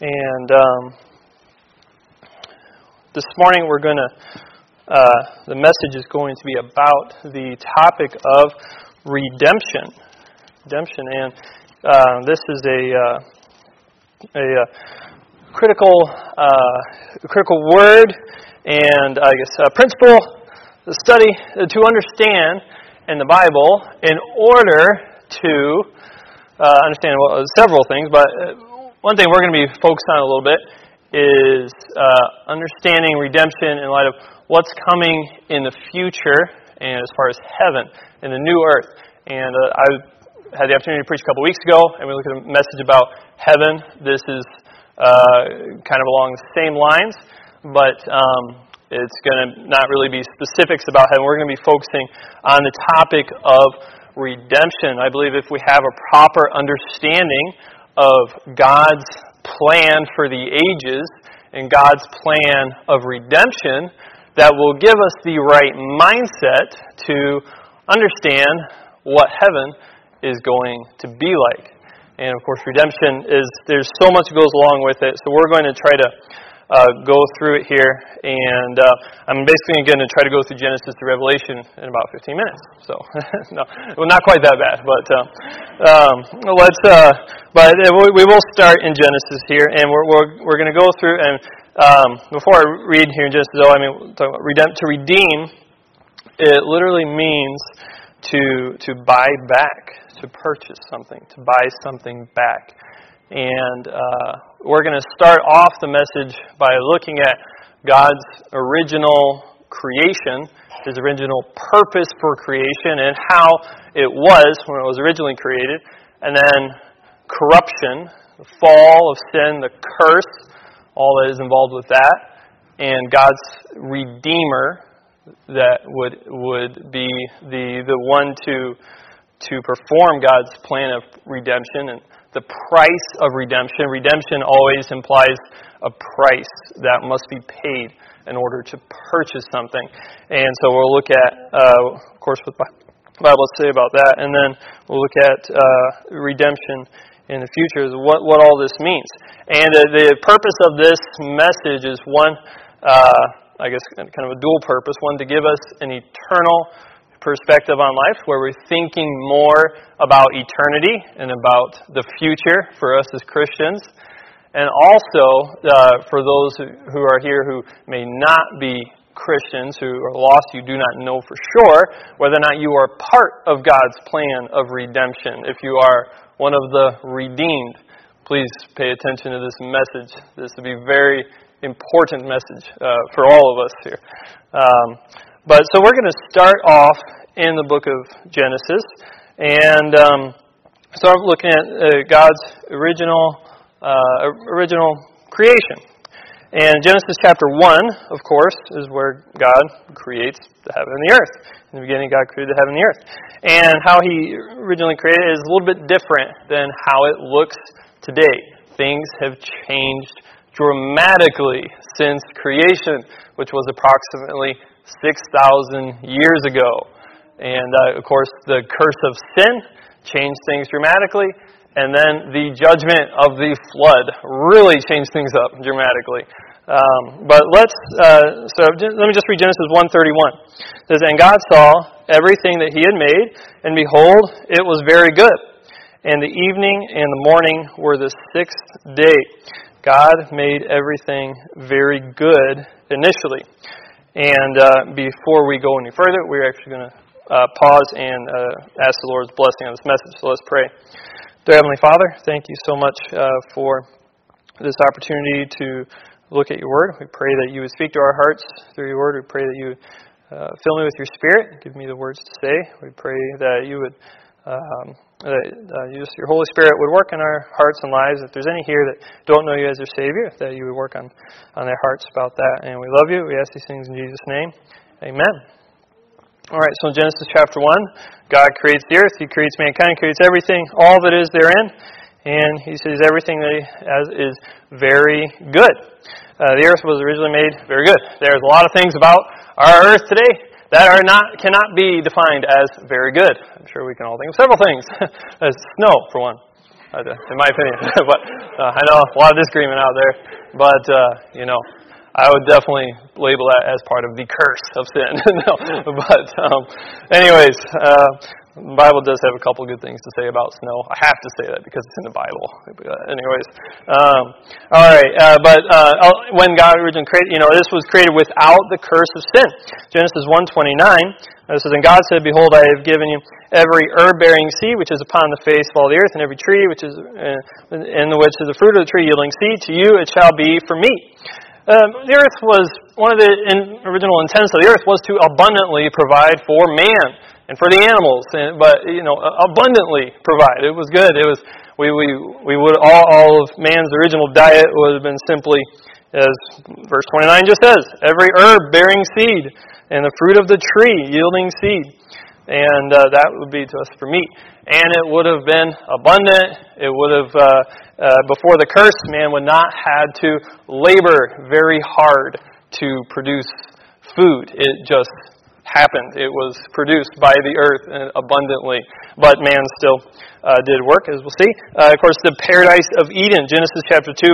And this morning we're going to, the message is going to be about the topic of redemption. And this is a critical word and I guess a principle to study, to understand in the Bible in order to understand several things, but one thing we're going to be focused on a little bit is understanding redemption in light of what's coming in the future, and as far as heaven and the new earth. And I had the opportunity to preach a couple weeks ago, and we looked at a message about heaven. This is kind of along the same lines, but it's going to not really be specifics about heaven. We're going to be focusing on the topic of redemption. I believe if we have a proper understanding of God's plan for the ages and God's plan of redemption, that will give us the right mindset to understand what heaven is going to be like. And of course, redemption is, there's so much that goes along with it, so we're going to try to go through it here, and I'm basically going to try to go through Genesis to Revelation in about 15 minutes. So, no, well, not quite that bad, but but we will start in Genesis here, and we're going to go through. And before I read here in Genesis, though, I mean, talking about to redeem, it literally means to buy back, to purchase something, to buy something back. And we're going to start off the message by looking at God's original creation, His original purpose for creation, and how it was when it was originally created, and then corruption, the fall of sin, the curse, all that is involved with that, and God's Redeemer that would be the one to perform God's plan of redemption and the price of redemption. Redemption always implies a price that must be paid in order to purchase something. And so we'll look at, of course, what the Bible says about that. And then we'll look at redemption in the future, what all this means. And the purpose of this message is one, I guess, kind of a dual purpose. One, to give us an eternal perspective on life, where we're thinking more about eternity and about the future for us as Christians, and also for those who are here who may not be Christians, who are lost, you do not know for sure whether or not you are part of God's plan of redemption. If you are one of the redeemed, please pay attention to this message. This will be a very important message for all of us here. But so we're going to start off in the book of Genesis and start looking at God's original creation. And Genesis chapter 1, of course, is where God creates the heaven and the earth. In the beginning, God created the heaven and the earth. And how He originally created it is a little bit different than how it looks today. Things have changed dramatically since creation, which was approximately 6,000 years ago. And, of course, the curse of sin changed things dramatically. And then the judgment of the flood really changed things up dramatically. But let's, let me just read Genesis 1:31. It says, "And God saw everything that He had made, and behold, it was very good. And the evening and the morning were the sixth day." God made everything very good initially. And before we go any further, we're actually going to pause and ask the Lord's blessing on this message. So let's pray. Dear Heavenly Father, thank You so much for this opportunity to look at Your Word. We pray that You would speak to our hearts through Your Word. We pray that You would fill me with Your Spirit, give me the words to say. We pray that You would, Your Holy Spirit would work in our hearts and lives. If there's any here that don't know You as their Savior, that You would work on their hearts about that. And we love You. We ask these things in Jesus' name. Amen. All right, so in Genesis chapter 1, God creates the earth. He creates mankind, creates everything, all that is therein. And He says everything that He has is very good. The earth was originally made very good. There's a lot of things about our earth today that cannot be defined as very good. I'm sure we can all think of several things. Snow, for one. in my opinion. But I know a lot of disagreement out there. But, I would definitely label that as part of the curse of sin. No, but the Bible does have a couple good things to say about snow. I have to say that because it's in the Bible. When God originally created, this was created without the curse of sin. Genesis 1:29, it says, "And God said, Behold, I have given you every herb-bearing seed which is upon the face of all the earth, and every tree which is in which is the fruit of the tree yielding seed. To you it shall be for meat." The earth was, one of the original intents of the earth was to abundantly provide for man and for the animals, but abundantly provide. It was good. It was, we would, all of man's original diet would have been simply, as verse 29 just says, every herb bearing seed and the fruit of the tree yielding seed. And that would be to us for meat. And it would have been abundant. It would have, before the curse, man would not had to labor very hard to produce food. It just happened. It was produced by the earth abundantly. But man still did work, as we'll see. Of course, the paradise of Eden, Genesis chapter 2,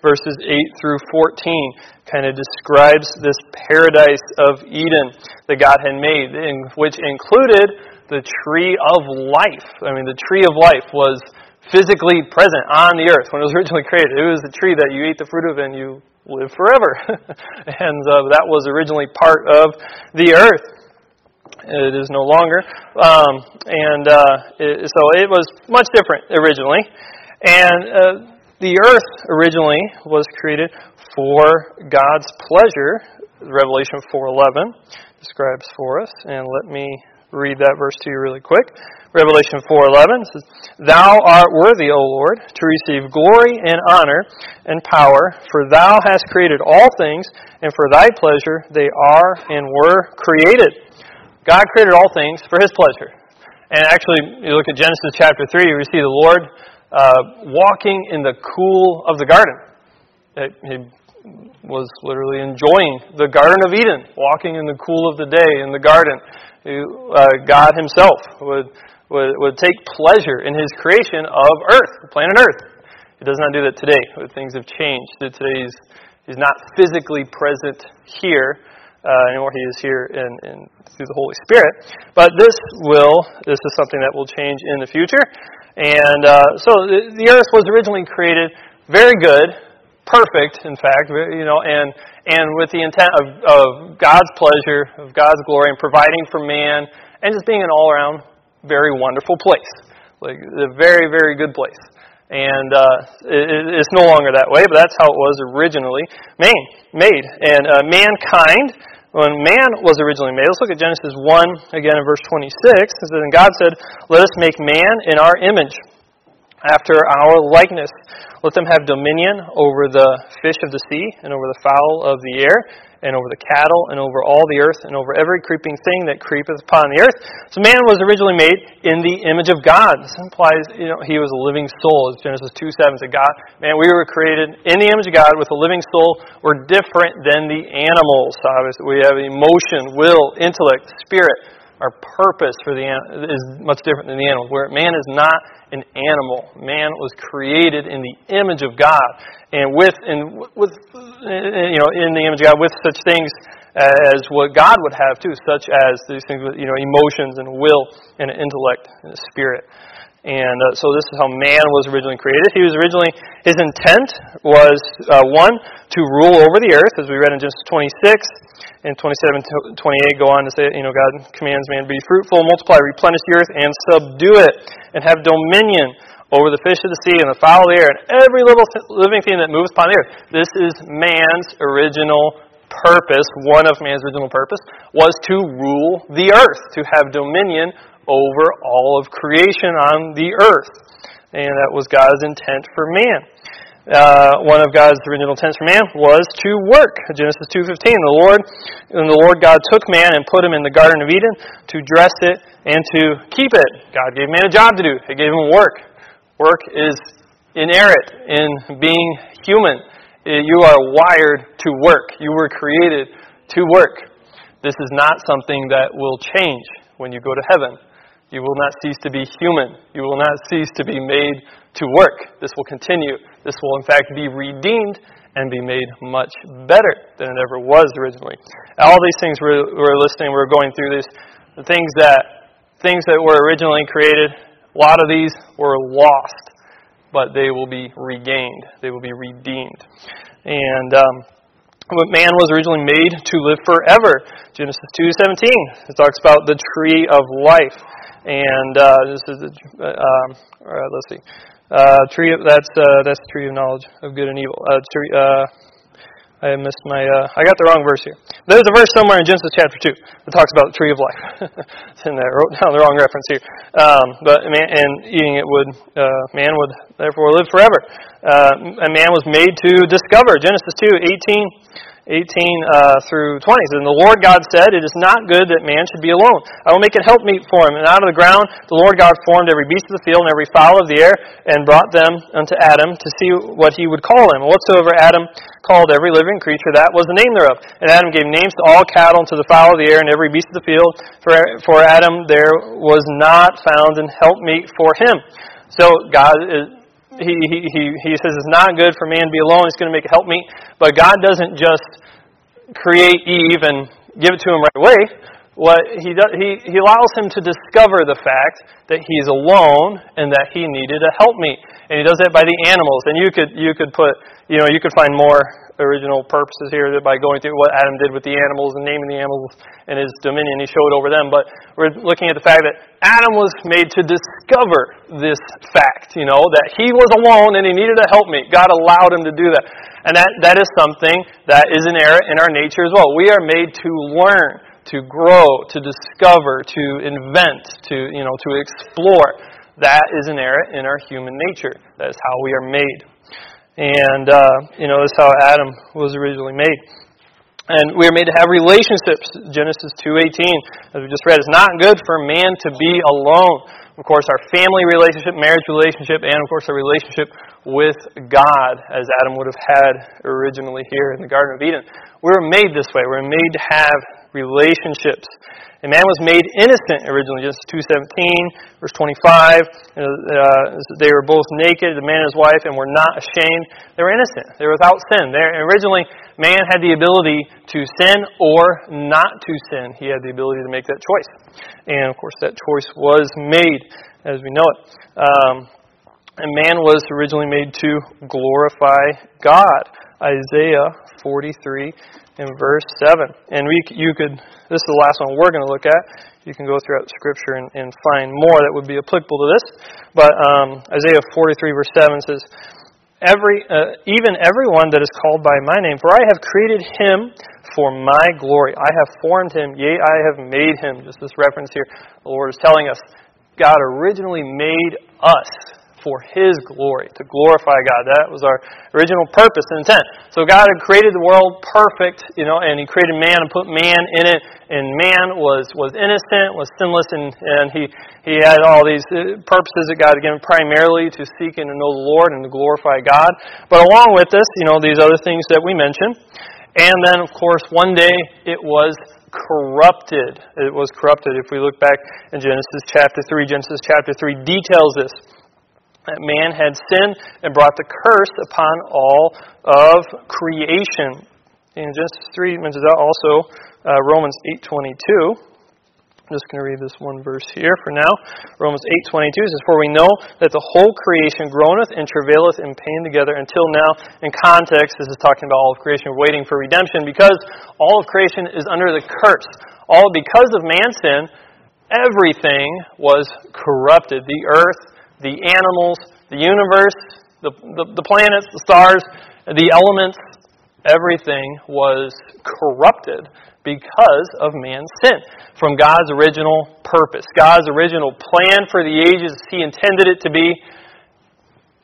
verses 8 through 14, kind of describes this paradise of Eden that God had made, which included the tree of life. I mean, the tree of life was physically present on the earth when it was originally created. It was a tree that you ate the fruit of and you live forever. And that was originally part of the earth. It is no longer. So it was much different originally. And the earth originally was created for God's pleasure. Revelation 4:11 describes for us. And let me read that verse to you really quick. Revelation 4:11 says, "Thou art worthy, O Lord, to receive glory and honor and power, for Thou hast created all things, and for Thy pleasure they are and were created." God created all things for His pleasure. And actually, you look at Genesis chapter 3, we see the Lord walking in the cool of the garden. He was literally enjoying the Garden of Eden, walking in the cool of the day in the garden. God Himself would take pleasure in His creation of earth, planet Earth. He does not do that today. Things have changed. Today He's not physically present here anymore. He is here in through the Holy Spirit. But this is something that will change in the future. And so the earth was originally created very good, perfect, in fact, and with the intent of God's pleasure, of God's glory, and providing for man, and just being an all-around very wonderful place, like a very, very good place. And it's no longer that way, but that's how it was originally made. And mankind, when man was originally made, let's look at Genesis 1, again in verse 26. It says, "And God said, Let us make man in our image, after our likeness. Let them have dominion over the fish of the sea, and over the fowl of the air, and over the cattle, and over all the earth, and over every creeping thing that creepeth upon the earth." So man was originally made in the image of God. This implies, he was a living soul. As Genesis 2:7 said, God, man, we were created in the image of God with a living soul. We're different than the animals. Obviously, we have emotion, will, intellect, spirit. Our purpose for the animal is much different than the animal. Where man is not an animal, man was created in the image of God, and in the image of God, with such things as what God would have too, such as these things with emotions and will and intellect and spirit. And so this is how man was originally created. His intent was, one, to rule over the earth, as we read in Genesis 26 and 27 to 28 go on to say, God commands man to be fruitful, multiply, replenish the earth, and subdue it, and have dominion over the fish of the sea and the fowl of the air, and every living thing that moves upon the earth. This is man's original purpose. One of man's original purpose was to rule the earth, to have dominion over all of creation on the earth. And that was God's intent for man. One of God's original intents for man was to work. Genesis 2:15, The Lord God took man and put him in the Garden of Eden to dress it and to keep it. God gave man a job to do. He gave him work. Work is inherent in being human. You are wired to work. You were created to work. This is not something that will change when you go to heaven. You will not cease to be human. You will not cease to be made to work. This will continue. This will, in fact, be redeemed and be made much better than it ever was originally. All these things we're listening, we're going through this. The things that were originally created, a lot of these were lost, but they will be regained. They will be redeemed. And man was originally made to live forever. Genesis 2:17. It talks about the tree of life. And this is the all right, let's see. That's the tree of knowledge of good and evil. I missed my. I got the wrong verse here. There's a verse somewhere in Genesis chapter 2 that talks about the tree of life. It's in there. I wrote down the wrong reference here. But man, and eating it would man would therefore live forever. And man was made to discover. Genesis 2:18 through 20. And the Lord God said, "It is not good that man should be alone. I will make it helpmeet for him." And out of the ground the Lord God formed every beast of the field and every fowl of the air, and brought them unto Adam to see what he would call them. And whatsoever Adam called every living creature, that was the name thereof. And Adam gave names to all cattle, and to the fowl of the air, and every beast of the field. For Adam there was not found an helpmeet for him. So God is... He says it's not good for man to be alone. It's going to make it help me. But God doesn't just create Eve and give it to him right away. What he does, he allows him to discover the fact that he's alone and that he needed a helpmeet. And he does that by the animals. And you could put, you could find more original purposes here by going through what Adam did with the animals and naming the animals and his dominion. He showed over them. But we're looking at the fact that Adam was made to discover this fact, that he was alone and he needed a helpmeet. God allowed him to do that. And that is something that is an error in our nature as well. We are made to learn, to grow, to discover, to invent, to explore. That is an error in our human nature. That is how we are made. And, that's how Adam was originally made. And we are made to have relationships. Genesis 2:18, as we just read, it's not good for man to be alone. Of course, our family relationship, marriage relationship, and of course our relationship with God, as Adam would have had originally here in the Garden of Eden. We were made this way. We were made to have relationships. And man was made innocent originally. Genesis 2:17, verse 25. They were both naked, the man and his wife, and were not ashamed. They were innocent. They were without sin. Originally, man had the ability to sin or not to sin. He had the ability to make that choice. And of course, that choice was made as we know it. And man was originally made to glorify God. Isaiah 43 in verse 7. And this is the last one we're going to look at. You can go throughout Scripture and find more that would be applicable to this. But Isaiah 43 verse 7 says, Even everyone that is called by my name, for I have created him for my glory. I have formed him, yea, I have made him. Just this reference here, the Lord is telling us, God originally made us for His glory, to glorify God. That was our original purpose and intent. So God had created the world perfect, and He created man and put man in it, and man was innocent, was sinless, and he had all these purposes that God had given, primarily to seek and to know the Lord and to glorify God. But along with this, these other things that we mentioned. And then, of course, one day it was corrupted. It was corrupted. If we look back in Genesis chapter 3 details this. That man had sinned and brought the curse upon all of creation. And Genesis 3 mentions that also. Romans 8:22. I'm just going to read this one verse here for now. Romans 8:22 says, "For we know that the whole creation groaneth and travaileth in pain together until now." In context, this is talking about all of creation waiting for redemption, because all of creation is under the curse. All because of man's sin, everything was corrupted. The earth, the animals, the universe, the planets, the stars, the elements, everything was corrupted because of man's sin, from God's original purpose. God's original plan for the ages, He intended it to be,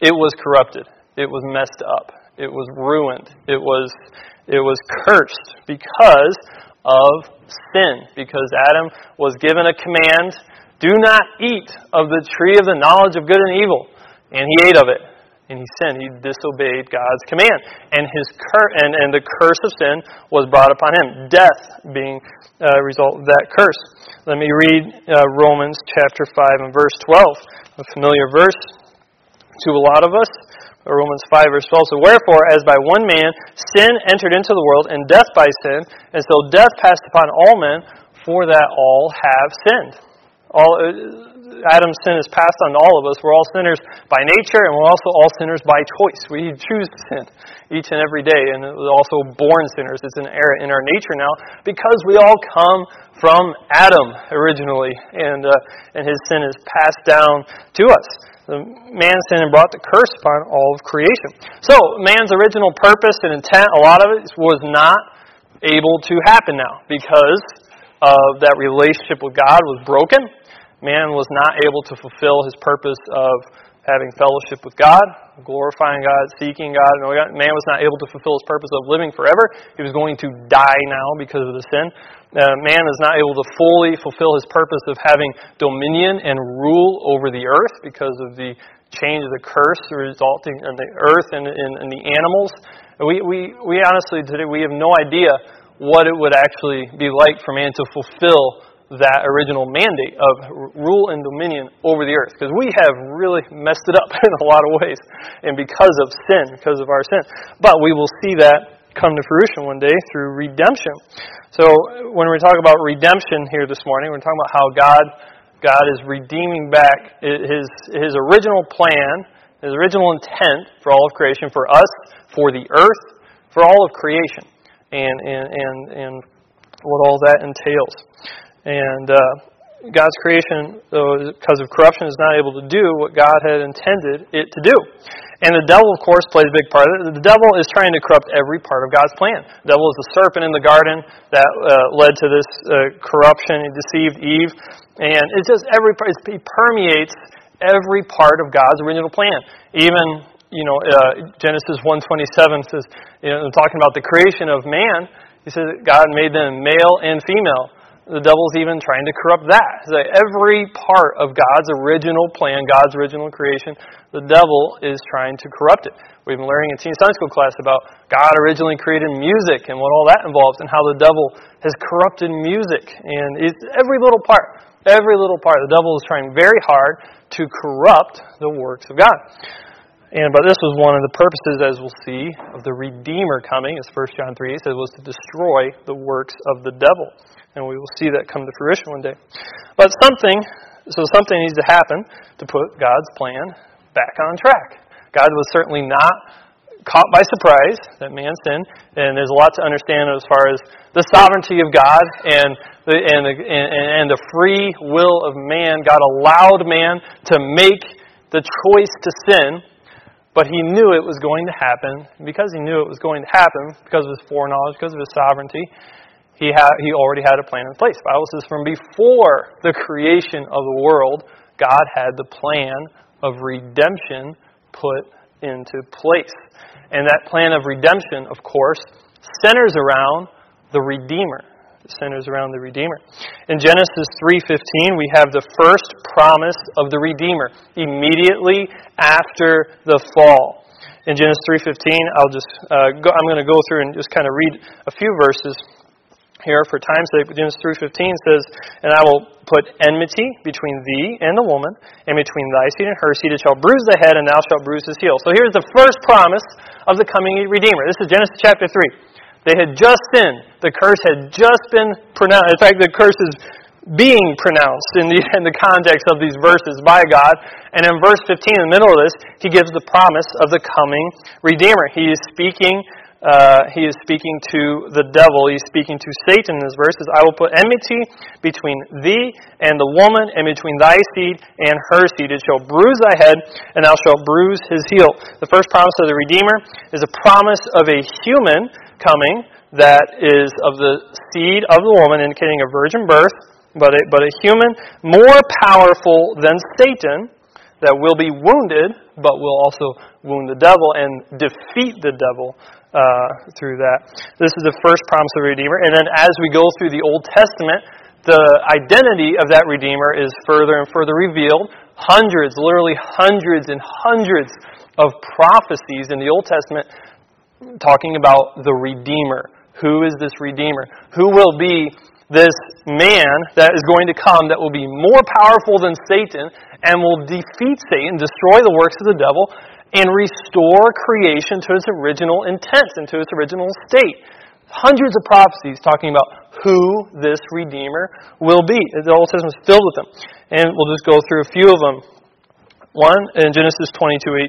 it was corrupted. It was messed up. It was ruined. It was cursed because of sin, because Adam was given a command, "Do not eat of the tree of the knowledge of good and evil." And he ate of it. and he sinned. He disobeyed God's command, and the curse of sin was brought upon him. Death being a result of that curse. Let me read Romans chapter 5 and verse 12, a familiar verse to a lot of us. Romans 5 verse 12, so wherefore, as by one man sin entered into the world, and death by sin, and so death passed upon all men, for that all have sinned. Adam's sin is passed on to all of us. We're all sinners by nature, and we're also all sinners by choice. We choose to sin each and every day, and we're also born sinners. It's an error in our nature now, because we all come from Adam originally, and his sin is passed down to us. The man's sin brought the curse upon all of creation. So, man's original purpose and intent, a lot of it, was not able to happen now because of that relationship with God was broken. Man was not able to fulfill his purpose of having fellowship with God, glorifying God, seeking God. Man was not able to fulfill his purpose of living forever. He was going to die now because of the sin. Man is not able to fully fulfill his purpose of having dominion and rule over the earth because of the change of the curse resulting in the earth and in the animals. We honestly today we have no idea what it would actually be like for man to fulfill that original mandate of rule and dominion over the earth, because we have really messed it up in a lot of ways, and because of sin, because of our sin. But we will see that come to fruition one day through redemption. So when we talk about redemption here this morning, we're talking about how God is redeeming back His original plan, His original intent for all of creation, for us, for the earth, for all of creation, and what all that entails. And God's creation, though, because of corruption, is not able to do what God had intended it to do. And the devil, of course, plays a big part of it. The devil is trying to corrupt every part of God's plan. The devil is the serpent in the garden that led to this corruption. He deceived Eve. And it's just he permeates every part of God's original plan. Even, Genesis 1:27 says, talking about the creation of man, he says God made them male and female. The devil's even trying to corrupt that. So every part of God's original plan, God's original creation, the devil is trying to corrupt it. We've been learning in teen Sunday school class about God originally created music and what all that involves, and how the devil has corrupted music. And it's every little part. The devil is trying very hard to corrupt the works of God. But this was one of the purposes, as we'll see, of the Redeemer coming, as 1 John 3 says, was to destroy the works of the devil. And we will see that come to fruition one day. But something needs to happen to put God's plan back on track. God was certainly not caught by surprise that man sinned, and there's a lot to understand as far as the sovereignty of God and the free will of man. God allowed man to make the choice to sin. But he knew it was going to happen. Because he knew it was going to happen, because of his foreknowledge, because of his sovereignty, he already had a plan in place. The Bible says from before the creation of the world, God had the plan of redemption put into place. And that plan of redemption, of course, centers around the Redeemer. In Genesis 3:15, we have the first promise of the Redeemer immediately after the fall. In Genesis 3:15, I'm going to go through and just kind of read a few verses here for time's sake. But Genesis 3:15 says, "And I will put enmity between thee and the woman, and between thy seed and her seed. It shall bruise the head, and thou shalt bruise his heel." So here's the first promise of the coming Redeemer. This is Genesis chapter 3. They had just sinned. The curse had just been pronounced. In fact, the curse is being pronounced in the context of these verses by God. And in verse 15, in the middle of this, he gives the promise of the coming Redeemer. He is speaking to the devil. He's speaking to Satan in this verse. He says, "I will put enmity between thee and the woman, and between thy seed and her seed. It shall bruise thy head, and thou shalt bruise his heel." The first promise of the Redeemer is a promise of a human coming that is of the seed of the woman, indicating a virgin birth, but a human more powerful than Satan, that will be wounded, but will also wound the devil and defeat the devil through that. This is the first promise of the Redeemer. And then as we go through the Old Testament, the identity of that Redeemer is further and further revealed. Hundreds, literally hundreds and hundreds of prophecies in the Old Testament talking about the Redeemer. Who is this Redeemer? Who will be this man that is going to come that will be more powerful than Satan and will defeat Satan, destroy the works of the devil, and restore creation to its original intent and to its original state. Hundreds of prophecies talking about who this Redeemer will be. The Old Testament is filled with them. And we'll just go through a few of them. One, in Genesis 22:18,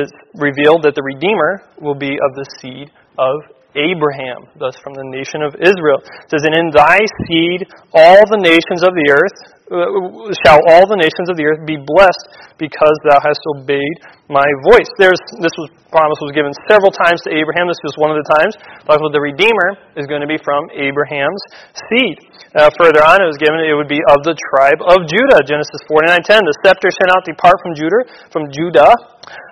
it's revealed that the Redeemer will be of the seed of Abraham, thus from the nation of Israel. It says, "And in thy seed all the nations of the earth shall all the nations of the earth be blessed, because thou hast obeyed my voice." This promise was given several times to Abraham. This was one of the times. Talking about the Redeemer is going to be from Abraham's seed. Further on, it would be of the tribe of Judah. Genesis 49:10. "The scepter shall not depart from Judah,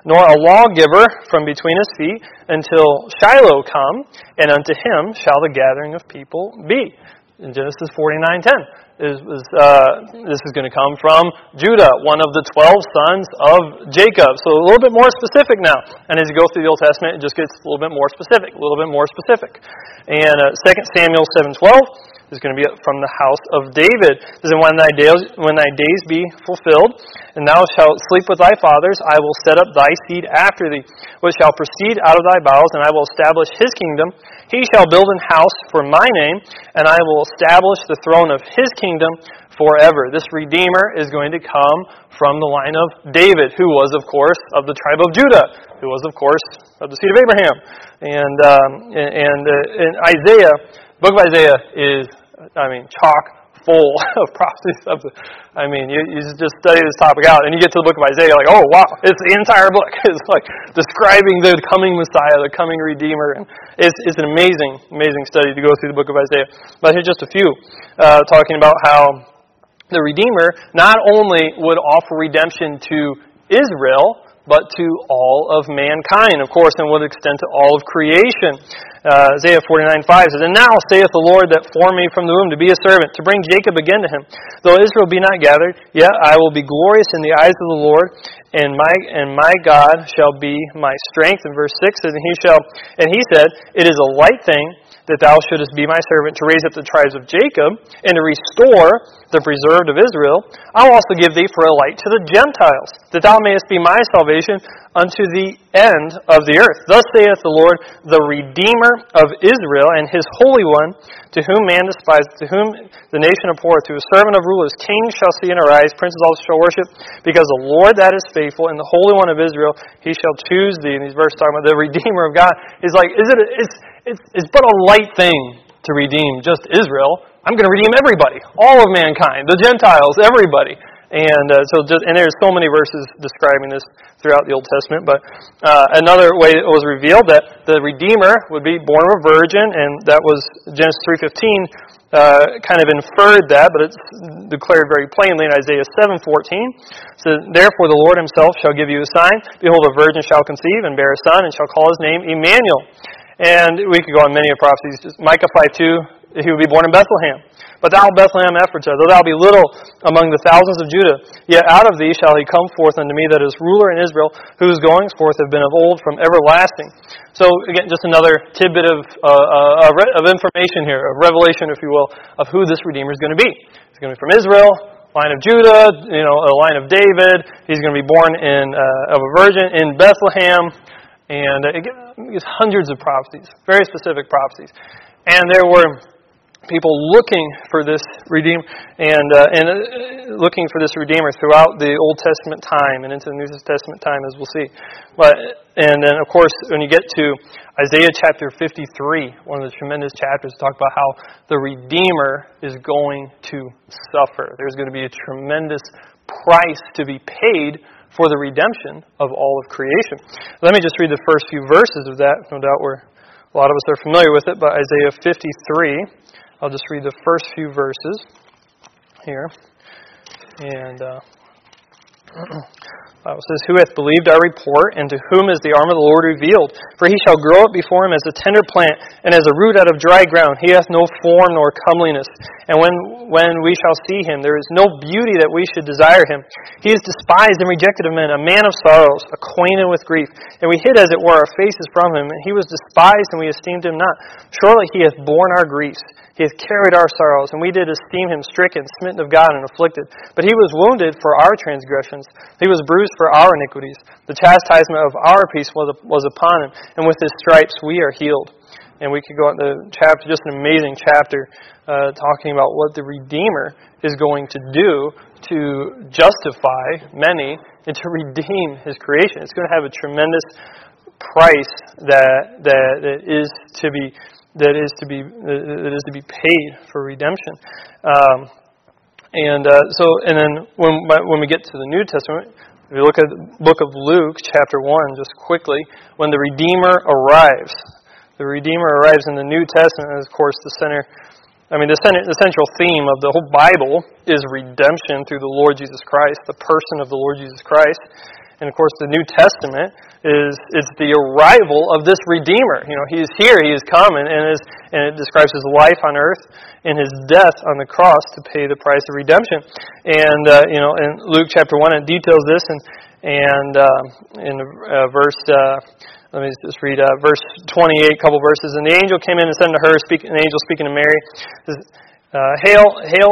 nor a lawgiver from between his feet, until Shiloh come, and unto him shall the gathering of people be." In Genesis 49:10, this is going to come from Judah, one of the 12 sons of Jacob. So a little bit more specific now. And as you go through the Old Testament, it just gets a little bit more specific, a little bit more specific. And 2 Samuel 7:12 is going to be from the house of David. It says, "And when thy days be fulfilled, and thou shalt sleep with thy fathers, I will set up thy seed after thee, which shall proceed out of thy bowels, and I will establish his kingdom. He shall build an house for my name, and I will establish the throne of his kingdom forever." This Redeemer is going to come from the line of David, who was, of course, of the tribe of Judah, who was, of course, of the seed of Abraham. And Isaiah, the book of Isaiah is, chock full of prophecies. You just study this topic out, and you get to the book of Isaiah, like, oh, wow, it's the entire book. It's like describing the coming Messiah, the coming Redeemer. And it's an amazing, amazing study to go through the book of Isaiah. But here's just a few, talking about how the Redeemer not only would offer redemption to Israel, but to all of mankind, of course, and would extend to all of creation. Isaiah 49:5 says, "And now saith the Lord that formed me from the womb, to be a servant, to bring Jacob again to him. Though Israel be not gathered, yet I will be glorious in the eyes of the Lord, and my God shall be my strength." And verse 6 says, And he said, "It is a light thing that thou shouldest be my servant, to raise up the tribes of Jacob, and to restore the preserved of Israel. I will also give thee for a light to the Gentiles, that thou mayest be my salvation unto the end of the earth. Thus saith the Lord, the Redeemer of Israel, and his Holy One, to whom man despised, to whom the nation abhorreth, to a servant of rulers, kings shall see and arise, princes also shall worship, because the Lord that is faithful, and the Holy One of Israel, he shall choose thee." And these verses talking about the Redeemer of God is like, it's but a light thing to redeem just Israel. I'm going to redeem everybody, all of mankind, the Gentiles, everybody. And there's so many verses describing this throughout the Old Testament. But another way it was revealed that the Redeemer would be born of a virgin, and that was Genesis 3:15, kind of inferred that, but it's declared very plainly in Isaiah 7:14. So therefore the Lord himself shall give you a sign: behold, a virgin shall conceive and bear a son, and shall call his name Emmanuel. And we could go on many prophecies. Just Micah 5:2, he would be born in Bethlehem. "But thou, Bethlehem Ephratah, though thou be little among the thousands of Judah, yet out of thee shall he come forth unto me that is ruler in Israel, whose goings forth have been of old from everlasting." So again, just another tidbit of information here, of revelation, if you will, of who this Redeemer is going to be. He's going to be from Israel, line of Judah, a line of David. He's going to be born of a virgin in Bethlehem. And it gives hundreds of prophecies, very specific prophecies. And there were people looking for this Redeemer, and looking for this Redeemer throughout the Old Testament time and into the New Testament time, as we'll see. And then, of course, when you get to Isaiah chapter 53, one of the tremendous chapters, to talk about how the Redeemer is going to suffer. There's going to be a tremendous price to be paid for the redemption of all of creation. Let me just read the first few verses of that. No doubt a lot of us are familiar with it, but Isaiah 53. I'll just read the first few verses here. And It says, "Who hath believed our report, and to whom is the arm of the Lord revealed? For he shall grow up before him as a tender plant, and as a root out of dry ground. He hath no form nor comeliness. And when we shall see him, there is no beauty that we should desire him. He is despised and rejected of men, a man of sorrows, acquainted with grief. And we hid, as it were, our faces from him. And he was despised, and we esteemed him not. Surely he hath borne our griefs. He hath carried our sorrows, and we did esteem him stricken, smitten of God, and afflicted. But he was wounded for our transgressions. He was bruised for our iniquities. The chastisement of our peace was upon him, and with his stripes we are healed." And we could go on the chapter, just an amazing chapter, talking about what the Redeemer is going to do to justify many and to redeem his creation. It's going to have a tremendous price that is to be paid for redemption, and then when we get to the New Testament, if you look at the book of Luke, chapter 1, just quickly, when the Redeemer arrives, in the New Testament, and of course the central theme of the whole Bible is redemption through the Lord Jesus Christ, the person of the Lord Jesus Christ. And of course, the New Testament is the arrival of this Redeemer. You know, he is here, he is come, and it describes his life on earth and his death on the cross to pay the price of redemption. And in Luke chapter 1, it details this, let me just read verse 28, a couple verses. "And the angel came in and said unto her," speaking to Mary, "Hail,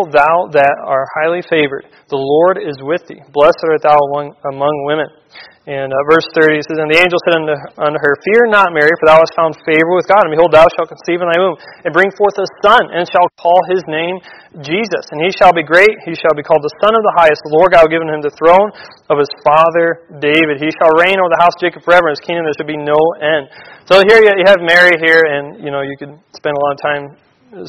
thou that art highly favored, the Lord is with thee. Blessed art thou among women." And verse 30 says, "And the angel said unto her, Fear not, Mary, for thou hast found favor with God. And behold, thou shalt conceive in thy womb, and bring forth a son, and shalt call his name Jesus. And he shall be great, he shall be called the Son of the Highest. The Lord God will give him the throne of his father David. He shall reign over the house of Jacob forever, and his kingdom there shall be no end." So here you have Mary here, and you could spend a lot of time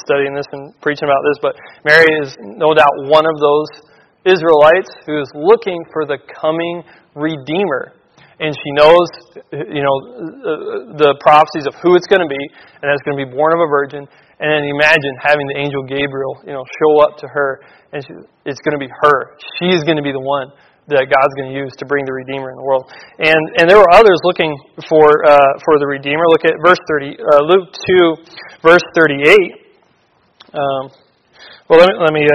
studying this and preaching about this, but Mary is no doubt one of those Israelites who is looking for the coming Redeemer. And she knows, the prophecies of who it's going to be, and that's going to be born of a virgin. And then imagine having the angel Gabriel, show up to her, and it's going to be her. She's going to be the one that God's going to use to bring the Redeemer in the world. And there were others looking for the Redeemer. Look at verse 30, Luke 2, verse 38. Let me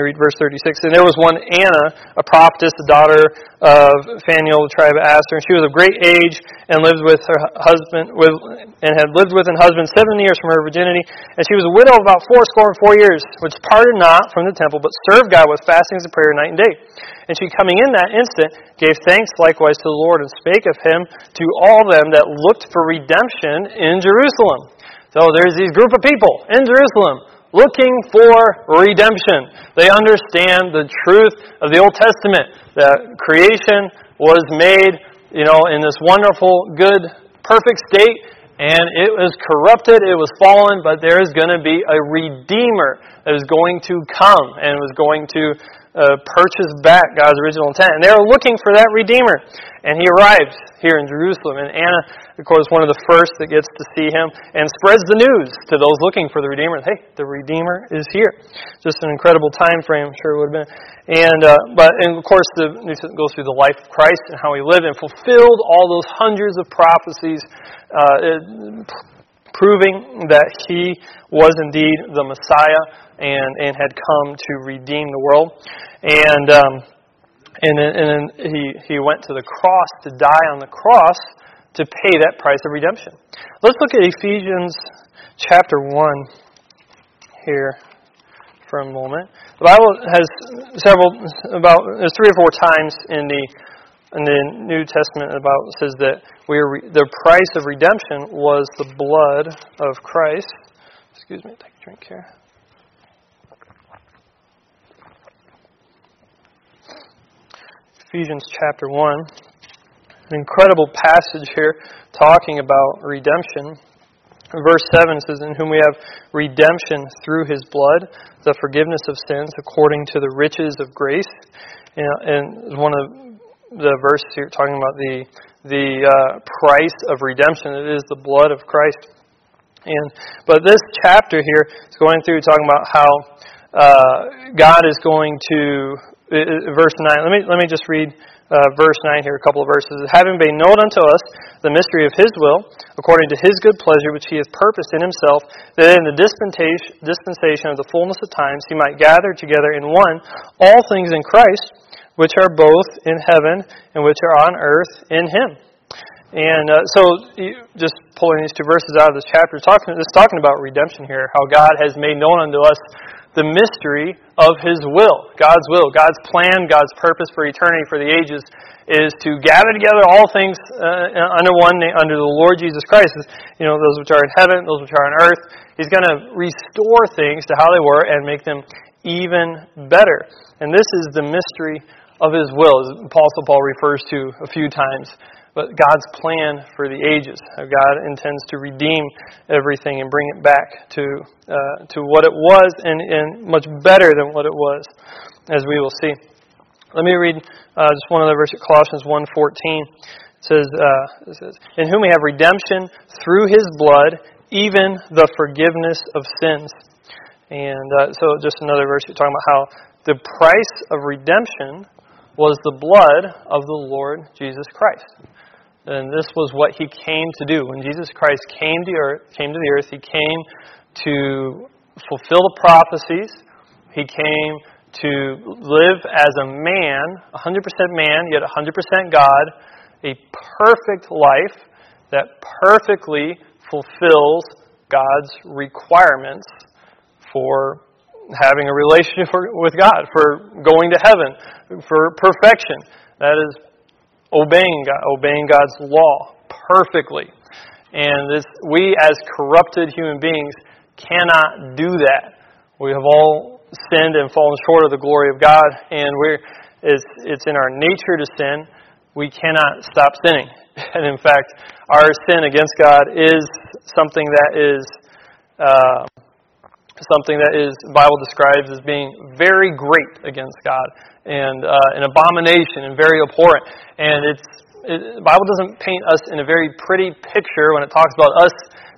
read verse 36. "And there was one Anna, a prophetess, the daughter of Phanuel, the tribe of Asher, and she was of great age and had lived with an husband 7 years from her virginity. And she was a widow of about fourscore and 4 years, which parted not from the temple, but served God with fastings and prayer night and day. And she, coming in that instant, gave thanks likewise to the Lord, and spake of him to all them that looked for redemption in Jerusalem." So there's these group of people in Jerusalem looking for redemption. They understand the truth of the Old Testament, that creation was made, in this wonderful, good, perfect state, and it was corrupted, it was fallen, but there is going to be a Redeemer that is going to come and was going to purchase back God's original intent. And they were looking for that Redeemer. And he arrives here in Jerusalem. And Anna, of course, one of the first that gets to see him and spreads the news to those looking for the Redeemer. Hey, the Redeemer is here. Just an incredible time frame, I'm sure it would have been. And of course, the New Testament goes through the life of Christ and how he lived and fulfilled all those hundreds of prophecies, proving that he was indeed the Messiah and had come to redeem the world. And then he went to the cross, to die on the cross, to pay that price of redemption. Let's look at Ephesians chapter 1 here for a moment. The Bible has there's 3 or 4 times in the New Testament about it says that the price of redemption was the blood of Christ. Excuse me, take a drink here. Ephesians chapter 1, an incredible passage here talking about redemption. Verse 7 says, "In whom we have redemption through his blood, the forgiveness of sins according to the riches of grace." And one of the verses here talking about the price of redemption, it is the blood of Christ. But this chapter here is going through talking about how God is going to verse 9. Let me just read verse 9 here, a couple of verses. Having made known unto us the mystery of His will, according to His good pleasure, which He has purposed in Himself, that in the dispensation of the fullness of times He might gather together in one all things in Christ, which are both in heaven and which are on earth in Him. And so, just pulling these two verses out of this chapter, it's talking about redemption here, how God has made known unto us the mystery of His will, God's plan, God's purpose for eternity, for the ages, is to gather together all things under one name, under the Lord Jesus Christ. You know, those which are in heaven, those which are on earth. He's going to restore things to how they were and make them even better. And this is the mystery of His will, as Apostle Paul refers to a few times. But God's plan for the ages. God intends to redeem everything and bring it back to what it was and much better than what it was, as we will see. Let me read just one other verse at Colossians 1:14. It says, "In whom we have redemption through His blood, even the forgiveness of sins." And so just another verse talking about how the price of redemption was the blood of the Lord Jesus Christ. And this was what He came to do. When Jesus Christ came to the earth, He came to fulfill the prophecies. He came to live as a man, 100% man, yet 100% God, a perfect life that perfectly fulfills God's requirements for having a relationship with God, for going to heaven, for perfection. That is obeying God, obeying God's law perfectly. And this, we as corrupted human beings cannot do that. We have all sinned and fallen short of the glory of God, and it's in our nature to sin. We cannot stop sinning. And in fact, our sin against God is something that is the Bible describes as being very great against God, and an abomination, and very abhorrent. And the Bible doesn't paint us in a very pretty picture when it talks about us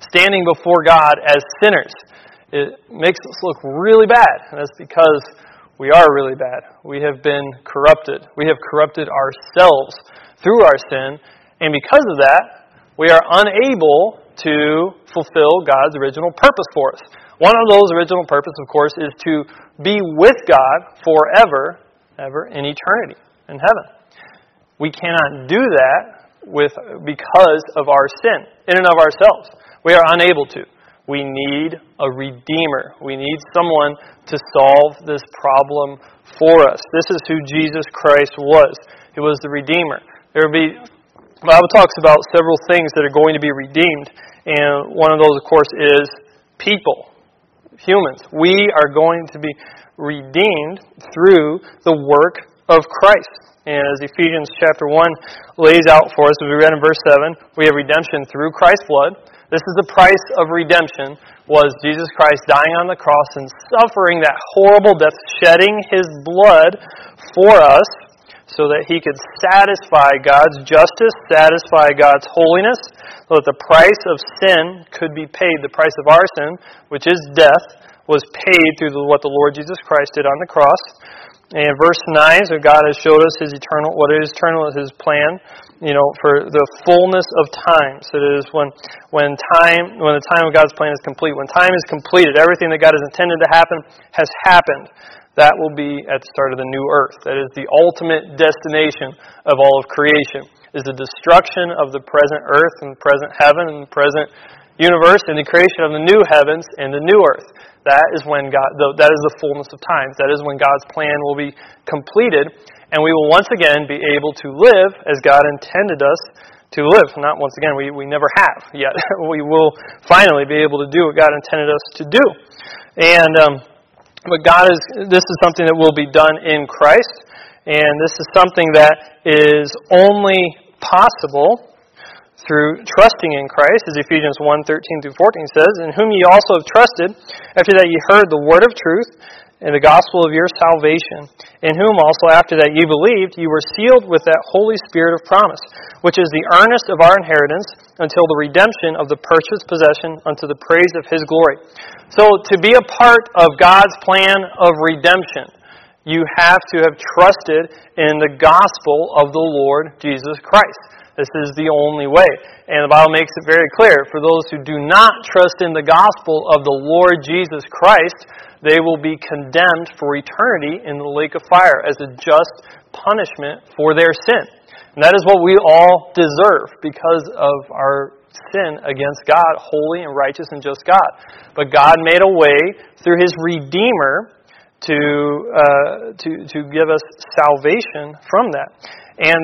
standing before God as sinners. It makes us look really bad, and that's because we are really bad. We have been corrupted. We have corrupted ourselves through our sin, and because of that, we are unable to fulfill God's original purpose for us. One of those original purposes, of course, is to be with God forever, ever in eternity, in heaven. We cannot do that because of our sin, in and of ourselves. We are unable to. We need a Redeemer. We need someone to solve this problem for us. This is who Jesus Christ was. He was the Redeemer. The Bible talks about several things that are going to be redeemed, and one of those, of course, is people. Humans. We are going to be redeemed through the work of Christ. And as Ephesians chapter 1 lays out for us, as we read in verse 7, we have redemption through Christ's blood. This is the price of redemption, was Jesus Christ dying on the cross and suffering that horrible death, shedding His blood for us so that He could satisfy God's justice, satisfy God's holiness, so that the price of sin could be paid. The price of our sin, which is death, was paid through what the Lord Jesus Christ did on the cross. And verse 9, so God has showed us His eternal, what is eternal, is His plan, you know, for the fullness of time. So it is when the time of God's plan is complete. When time is completed, everything that God has intended to happen has happened. That will be at the start of the new earth. That is the ultimate destination of all of creation. Is the destruction of the present earth and the present heaven and the present universe and the creation of the new heavens and the new earth. That is when God. That is the fullness of times. That is when God's plan will be completed, and we will once again be able to live as God intended us to live. Not once again. We never have yet. We will finally be able to do what God intended us to do, and but God is. This is something that will be done in Christ. And this is something that is only possible through trusting in Christ, as Ephesians 1:13-14 says, "In whom ye also have trusted, after that ye heard the word of truth, and the gospel of your salvation, in whom also after that ye believed, ye were sealed with that Holy Spirit of promise, which is the earnest of our inheritance, until the redemption of the purchased possession, unto the praise of His glory." So to be a part of God's plan of redemption You have to have trusted in the gospel of the Lord Jesus Christ. This is the only way. And the Bible makes it very clear. For those who do not trust in the gospel of the Lord Jesus Christ, they will be condemned for eternity in the lake of fire as a just punishment for their sin. And that is what we all deserve because of our sin against God, holy and righteous and just God. But God made a way through His Redeemer to give us salvation from that. And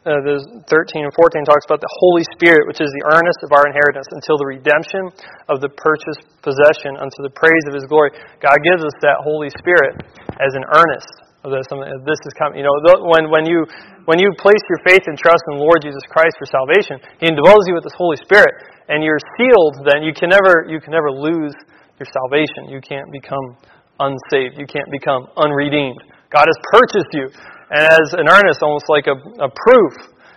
the 13 and 14 talks about the Holy Spirit, which is the earnest of our inheritance until the redemption of the purchased possession, unto the praise of His glory. God gives us that Holy Spirit as an earnest. This is coming. You know, when you place your faith and trust in the Lord Jesus Christ for salvation, He indwells you with His Holy Spirit, and you're sealed. Then you can never lose your salvation. You can't become unsaved. You can't become unredeemed. God has purchased you as an earnest, almost like a proof,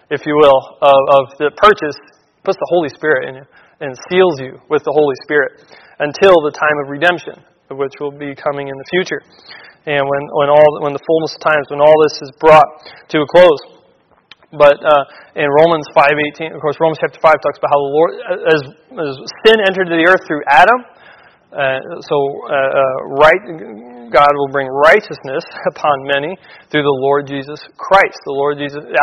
if you will, of the purchase. Puts the Holy Spirit in you and seals you with the Holy Spirit until the time of redemption, which will be coming in the future. And when the fullness of times, when all this is brought to a close. But in Romans 5:18, of course, Romans chapter 5 talks about how the Lord, as sin entered into the earth through Adam, God will bring righteousness upon many through the Lord Jesus Christ.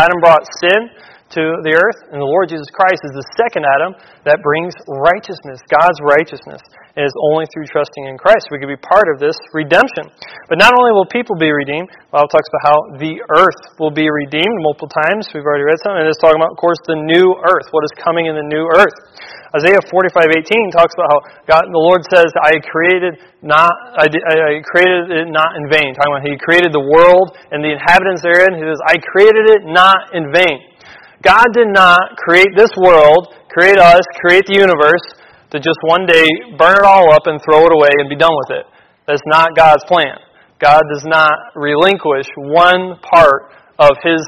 Adam brought sin to the earth, and the Lord Jesus Christ is the second Adam that brings righteousness, God's righteousness. It is only through trusting in Christ we can be part of this redemption. But not only will people be redeemed, the Bible talks about how the earth will be redeemed multiple times. We've already read some, and it's talking about, of course, the new earth, what is coming in the new earth. Isaiah 45:18 talks about how the Lord says, I created it not in vain. Talking about He created the world and the inhabitants therein. He says, I created it not in vain. God did not create this world, create us, create the universe, to just one day burn it all up and throw it away and be done with it. That's not God's plan. God does not relinquish one part of His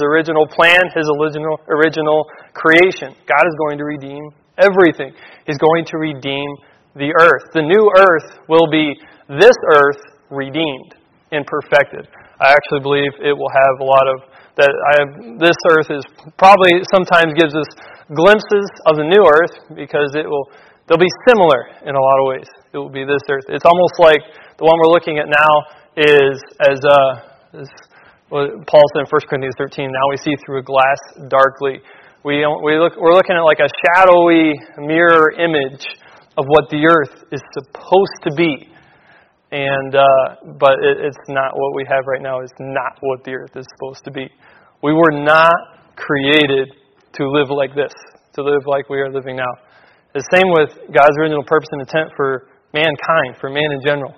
original plan, His original creation. God is going to redeem everything. He's going to redeem the earth. The new earth will be this earth redeemed and perfected. I actually believe it will have a lot of that. This earth is probably sometimes gives us glimpses of the new earth because they'll be similar in a lot of ways. It will be this earth. It's almost like the one we're looking at now is as Paul said in 1 Corinthians 13. Now we see through a glass darkly. We're looking at like a shadowy mirror image of what the earth is supposed to be. And but it's not what we have right now. It's not what the earth is supposed to be. We were not created to live like this, to live like we are living now. The same with God's original purpose and intent for mankind, for man in general.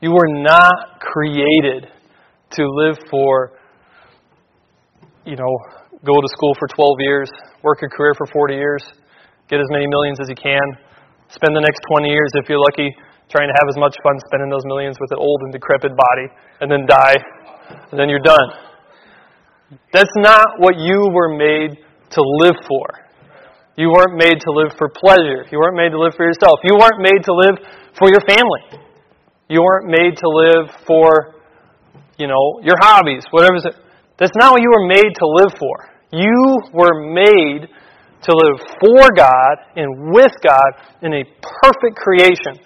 You were not created to live for, go to school for 12 years, work a career for 40 years, get as many millions as you can, spend the next 20 years if you're lucky, trying to have as much fun spending those millions with an old and decrepit body, and then die, and then you're done. That's not what you were made to live for. You weren't made to live for pleasure. You weren't made to live for yourself. You weren't made to live for your family. You weren't made to live for, your hobbies, whatever. That's not what you were made to live for. You were made to live for God and with God in a perfect creation.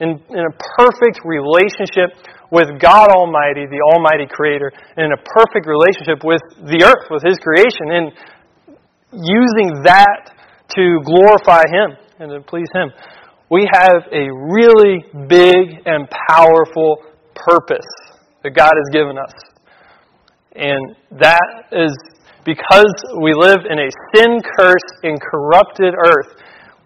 In a perfect relationship with God Almighty, the Almighty Creator, and in a perfect relationship with the earth, with His creation, and using that to glorify Him and to please Him. We have a really big and powerful purpose that God has given us. And that is because we live in a sin-cursed and corrupted earth.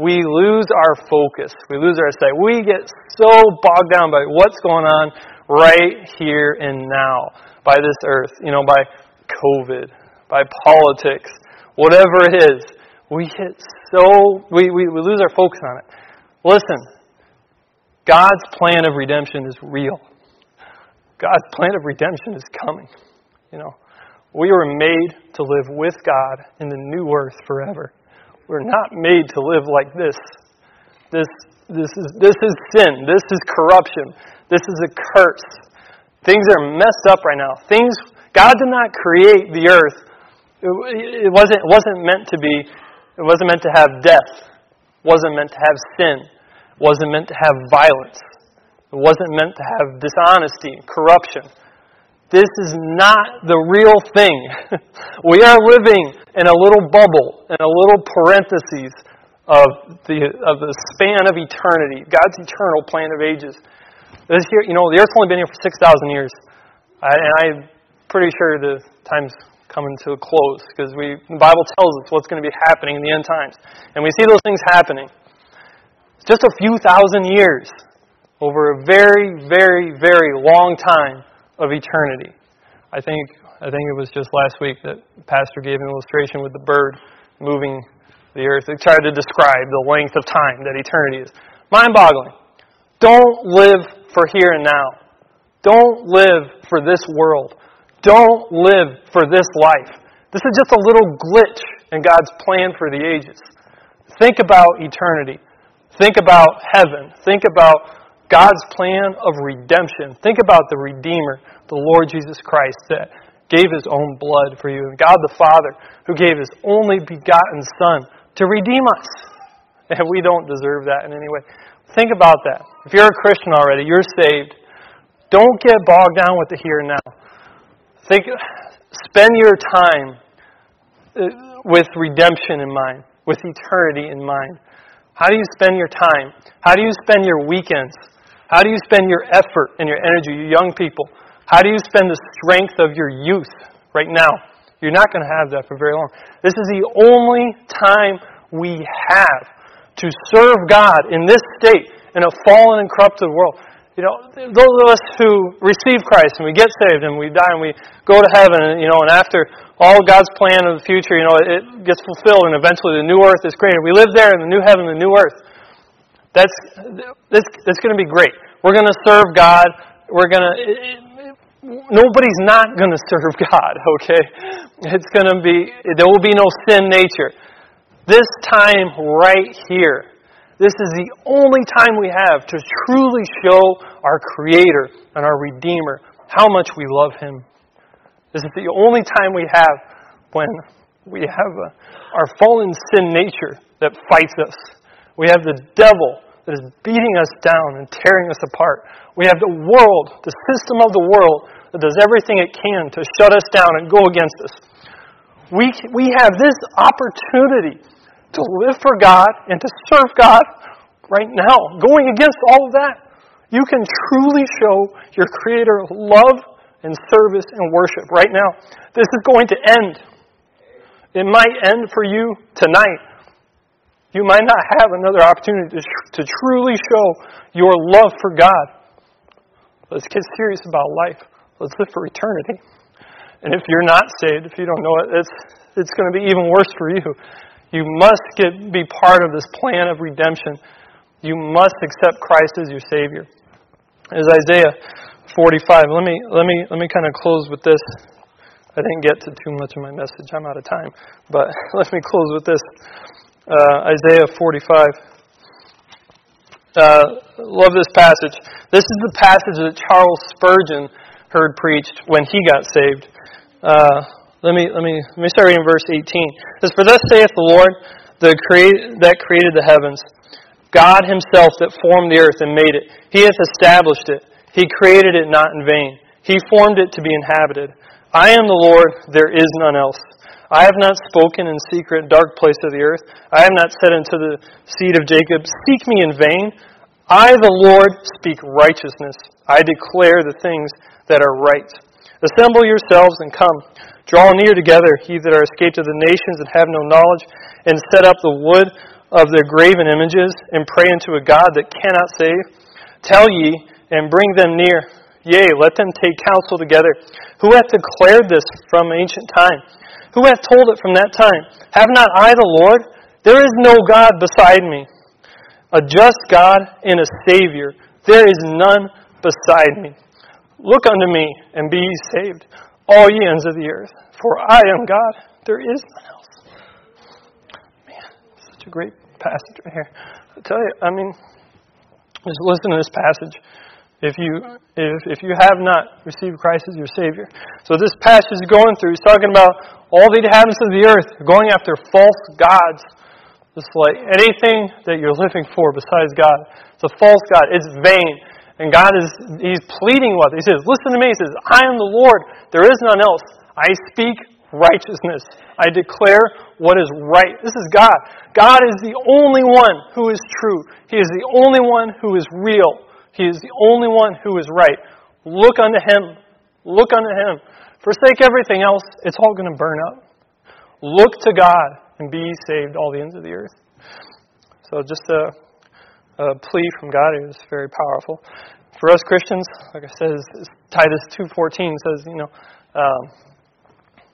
We lose our focus. We lose our sight. We get so bogged down by what's going on right here and now, by this earth, by COVID, by politics, whatever it is. We lose our focus on it. Listen, God's plan of redemption is real. God's plan of redemption is coming. We were made to live with God in the new earth forever. We're not made to live like this. This is sin. This is corruption. This is a curse. Things are messed up right now. God did not create the earth. It wasn't meant to be. It wasn't meant to have death. It wasn't meant to have sin. It wasn't meant to have violence. It wasn't meant to have dishonesty and corruption. This is not the real thing. We are living in a little bubble, in a little parenthesis of the span of eternity, God's eternal plan of ages. This year, the earth's only been here for 6,000 years. And I'm pretty sure the time's coming to a close, because the Bible tells us what's going to be happening in the end times. And we see those things happening. It's just a few thousand years over a very, very, very long time of eternity. I think it was just last week that the pastor gave an illustration with the bird moving the earth. It tried to describe the length of time that eternity is. Mind-boggling. Don't live for here and now. Don't live for this world. Don't live for this life. This is just a little glitch in God's plan for the ages. Think about eternity. Think about heaven. Think about God's plan of redemption. Think about the Redeemer, the Lord Jesus Christ, that gave His own blood for you. And God the Father, who gave His only begotten Son to redeem us. And we don't deserve that in any way. Think about that. If you're a Christian already, you're saved. Don't get bogged down with the here and now. Spend your time with redemption in mind, with eternity in mind. How do you spend your time? How do you spend your weekends? How do you spend your effort and your energy, you young people? How do you spend the strength of your youth right now? You're not going to have that for very long. This is the only time we have to serve God in this state, in a fallen and corrupted world. Those of us who receive Christ and we get saved and we die and we go to heaven, and after all God's plan of the future, it gets fulfilled and eventually the new earth is created. We live there in the new heaven, the new earth. That's going to be great. We're going to serve God. Nobody's not going to serve God, okay? There will be no sin nature. This time right here, this is the only time we have to truly show our Creator and our Redeemer how much we love Him. This is the only time we have when we have our fallen sin nature that fights us. We have the devil that is beating us down and tearing us apart. We have the world, the system of the world, that does everything it can to shut us down and go against us. We have this opportunity to live for God and to serve God right now, going against all of that. You can truly show your Creator love and service and worship right now. This is going to end. It might end for you tonight. You might not have another opportunity to truly show your love for God. Let's get serious about life. Let's live for eternity. And if you're not saved, if you don't know it, it's going to be even worse for you. You must be part of this plan of redemption. You must accept Christ as your Savior. As Isaiah 45, let me kind of close with this. I didn't get to too much of my message. I'm out of time. But let me close with this. Isaiah 45. Love this passage. This is the passage that Charles Spurgeon heard preached when he got saved. Let me start reading verse 18. It says, "For thus saith the Lord, that created the heavens, God Himself that formed the earth and made it. He hath established it. He created it not in vain. He formed it to be inhabited. I am the Lord, there is none else. I have not spoken in secret, dark place of the earth. I have not said unto the seed of Jacob, Seek me in vain. I, the Lord, speak righteousness. I declare the things that are right. Assemble yourselves and come. Draw near together, ye that are escaped of the nations that have no knowledge, and set up the wood of their graven images, and pray unto a God that cannot save. Tell ye, and bring them near. Yea, let them take counsel together. Who hath declared this from ancient time? Who hath told it from that time? Have not I the Lord? There is no God beside me. A just God and a Savior. There is none beside me. Look unto me, and be ye saved, all ye ends of the earth, for I am God, there is none else." Man, such a great passage right here. I tell you, just listen to this passage. If you have not received Christ as your Savior. So this passage is going through, he's talking about all the inhabitants of the earth going after false gods. Just like anything that you're living for besides God. It's a false God. It's vain. And God is, he's pleading with it. He says, listen to me. He says, I am the Lord. There is none else. I speak righteousness. I declare what is right. This is God. God is the only one who is true. He is the only one who is real. He is the only one who is right. Look unto Him. Look unto Him. Forsake everything else. It's all going to burn up. Look to God and be saved, all the ends of the earth. So just a plea from God is very powerful. For us Christians, like I said, it's Titus 2:14 says,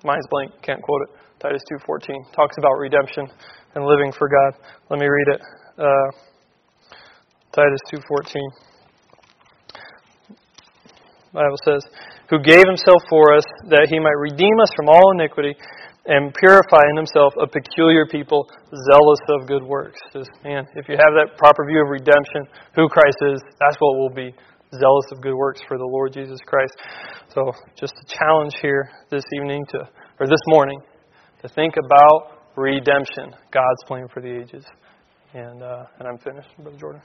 mine's blank, can't quote it. Titus 2:14 talks about redemption and living for God. Let me read it. Titus 2:14. The Bible says, who gave himself for us that he might redeem us from all iniquity and purify in himself a peculiar people, zealous of good works. Just, man, if you have that proper view of redemption, who Christ is, that's what we'll be, zealous of good works for the Lord Jesus Christ. So just a challenge here this morning, to think about redemption, God's plan for the ages. And I'm finished, Brother Jordan.